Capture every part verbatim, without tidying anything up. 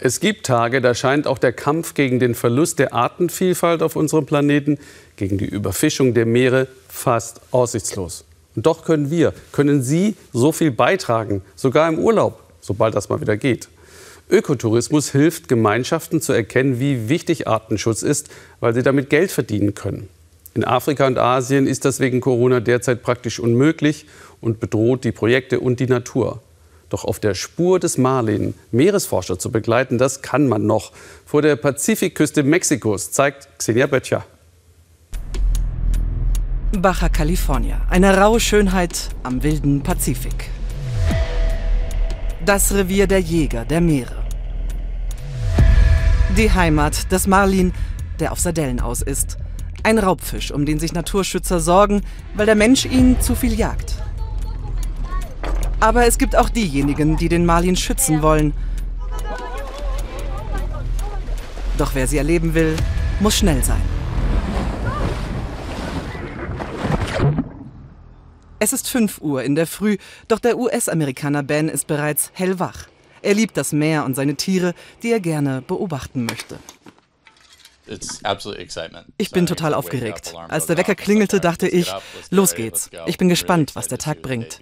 Es gibt Tage, da scheint auch der Kampf gegen den Verlust der Artenvielfalt auf unserem Planeten, gegen die Überfischung der Meere fast aussichtslos. Und doch können wir, können Sie so viel beitragen, sogar im Urlaub, sobald das mal wieder geht. Ökotourismus hilft Gemeinschaften zu erkennen, wie wichtig Artenschutz ist, weil sie damit Geld verdienen können. In Afrika und Asien ist das wegen Corona derzeit praktisch unmöglich und bedroht die Projekte und die Natur. Doch auf der Spur des Marlin Meeresforscher zu begleiten, das kann man noch. Vor der Pazifikküste Mexikos zeigt Xenia Böttcher. Baja California, eine raue Schönheit am wilden Pazifik. Das Revier der Jäger der Meere. Die Heimat des Marlin, der auf Sardellen aus ist. Ein Raubfisch, um den sich Naturschützer sorgen, weil der Mensch ihn zu viel jagt. Aber es gibt auch diejenigen, die den Marlin schützen wollen. Doch wer sie erleben will, muss schnell sein. Es ist fünf Uhr in der Früh, doch der U S-Amerikaner Ben ist bereits hellwach. Er liebt das Meer und seine Tiere, die er gerne beobachten möchte. Ich bin total aufgeregt. Als der Wecker klingelte, dachte ich, los geht's. Ich bin gespannt, was der Tag bringt.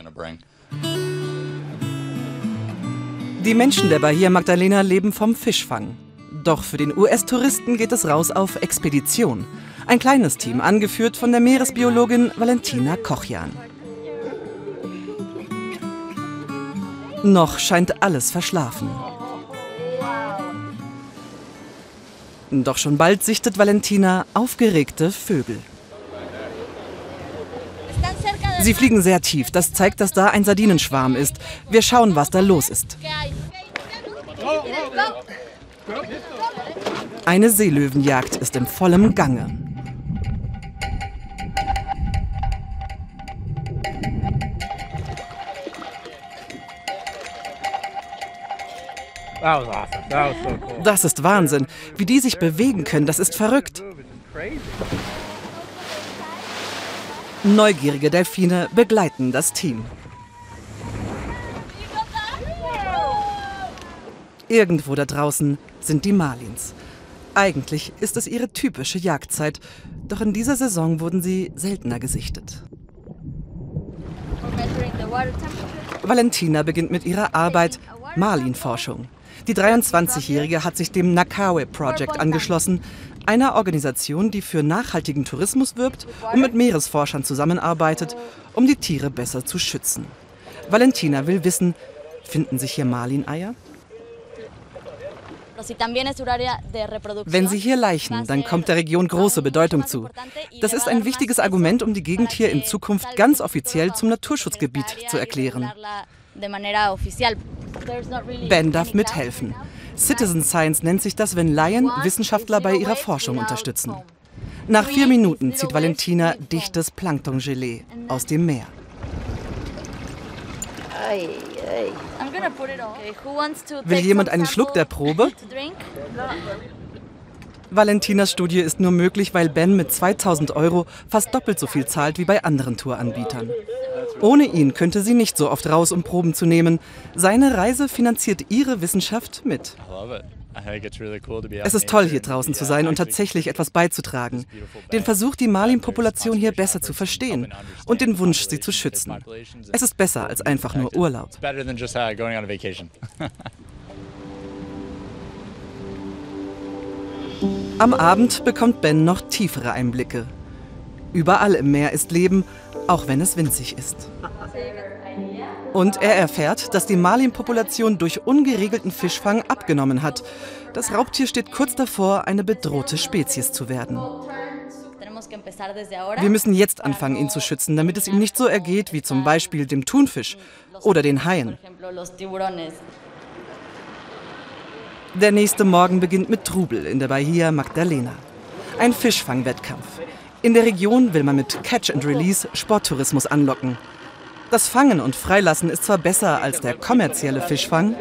Die Menschen der Bahia Magdalena leben vom Fischfang. Doch für den U S-Touristen geht es raus auf Expedition. Ein kleines Team, angeführt von der Meeresbiologin Valentina Kochjan. Noch scheint alles verschlafen. Doch schon bald sichtet Valentina aufgeregte Vögel. Sie fliegen sehr tief. Das zeigt, dass da ein Sardinenschwarm ist. Wir schauen, was da los ist. Eine Seelöwenjagd ist in vollem Gange. Das ist Wahnsinn. Wie die sich bewegen können, das ist verrückt. Neugierige Delfine begleiten das Team. Irgendwo da draußen sind die Marlins. Eigentlich ist es ihre typische Jagdzeit, doch in dieser Saison wurden sie seltener gesichtet. Valentina beginnt mit ihrer Arbeit Marlinforschung. Die dreiundzwanzigjährige hat sich dem Nakawe Project angeschlossen, einer Organisation, die für nachhaltigen Tourismus wirbt und mit Meeresforschern zusammenarbeitet, um die Tiere besser zu schützen. Valentina will wissen, finden sich hier Marlineier? Wenn sie hier laichen, dann kommt der Region große Bedeutung zu. Das ist ein wichtiges Argument, um die Gegend hier in Zukunft ganz offiziell zum Naturschutzgebiet zu erklären. Ben darf mithelfen. Citizen Science nennt sich das, wenn Laien Wissenschaftler bei ihrer Forschung unterstützen. Nach vier Minuten zieht Valentina dichtes Planktongelee aus dem Meer. Will jemand einen Schluck der Probe? Valentinas Studie ist nur möglich, weil Ben mit zweitausend Euro fast doppelt so viel zahlt wie bei anderen Touranbietern. Ohne ihn könnte sie nicht so oft raus, um Proben zu nehmen. Seine Reise finanziert ihre Wissenschaft mit. Es ist toll, hier draußen zu sein und tatsächlich etwas beizutragen. Den Versuch, die Marlin-Population hier besser zu verstehen und den Wunsch, sie zu schützen. Es ist besser als einfach nur Urlaub. Am Abend bekommt Ben noch tiefere Einblicke. Überall im Meer ist Leben, auch wenn es winzig ist. Und er erfährt, dass die Marlin-Population durch ungeregelten Fischfang abgenommen hat. Das Raubtier steht kurz davor, eine bedrohte Spezies zu werden. Wir müssen jetzt anfangen, ihn zu schützen, damit es ihm nicht so ergeht wie zum Beispiel dem Thunfisch oder den Haien. Der nächste Morgen beginnt mit Trubel in der Bahia Magdalena. Ein Fischfangwettkampf. In der Region will man mit Catch-and-Release Sporttourismus anlocken. Das Fangen und Freilassen ist zwar besser als der kommerzielle Fischfang.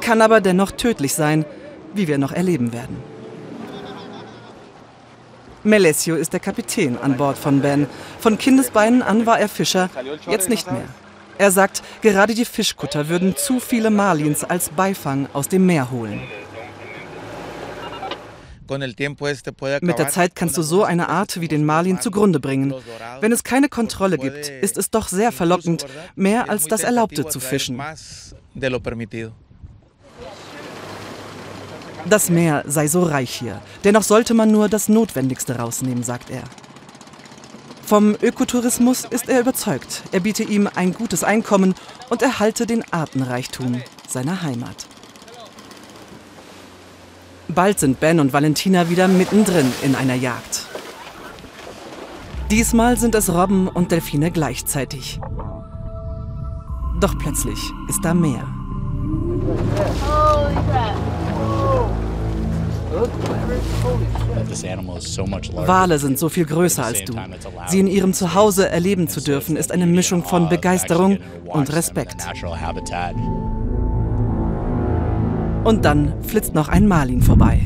Kann aber dennoch tödlich sein, wie wir noch erleben werden. Melessio ist der Kapitän an Bord von Ben. Von Kindesbeinen an war er Fischer, jetzt nicht mehr. Er sagt, gerade die Fischkutter würden zu viele Marlins als Beifang aus dem Meer holen. Mit der Zeit kannst du so eine Art wie den Marlin zugrunde bringen. Wenn es keine Kontrolle gibt, ist es doch sehr verlockend, mehr als das Erlaubte zu fischen. Das Meer sei so reich hier. Dennoch sollte man nur das Notwendigste rausnehmen, sagt er. Vom Ökotourismus ist er überzeugt. Er biete ihm ein gutes Einkommen und erhalte den Artenreichtum seiner Heimat. Bald sind Ben und Valentina wieder mittendrin in einer Jagd. Diesmal sind es Robben und Delfine gleichzeitig. Doch plötzlich ist da mehr. Wale sind so viel größer als du. Sie in ihrem Zuhause erleben zu dürfen, ist eine Mischung von Begeisterung und Respekt. Und dann flitzt noch ein Marlin vorbei.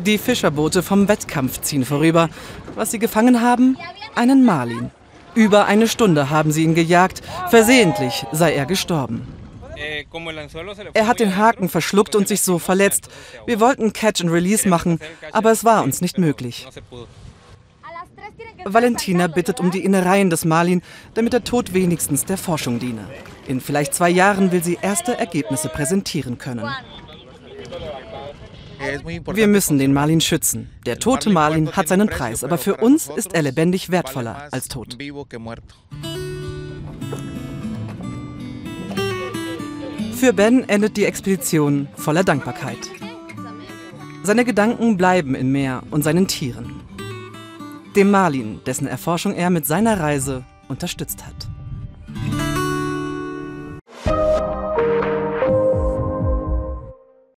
Die Fischerboote vom Wettkampf ziehen vorüber. Was sie gefangen haben? Einen Marlin. Über eine Stunde haben sie ihn gejagt. Versehentlich sei er gestorben. Er hat den Haken verschluckt und sich so verletzt. Wir wollten Catch and Release machen, aber es war uns nicht möglich. Valentina bittet um die Innereien des Marlin, damit der Tod wenigstens der Forschung diene. In vielleicht zwei Jahren will sie erste Ergebnisse präsentieren können. Wir müssen den Marlin schützen. Der tote Marlin hat seinen Preis, aber für uns ist er lebendig wertvoller als tot. Für Ben endet die Expedition voller Dankbarkeit. Seine Gedanken bleiben im Meer und seinen Tieren. Dem Marlin, dessen Erforschung er mit seiner Reise unterstützt hat.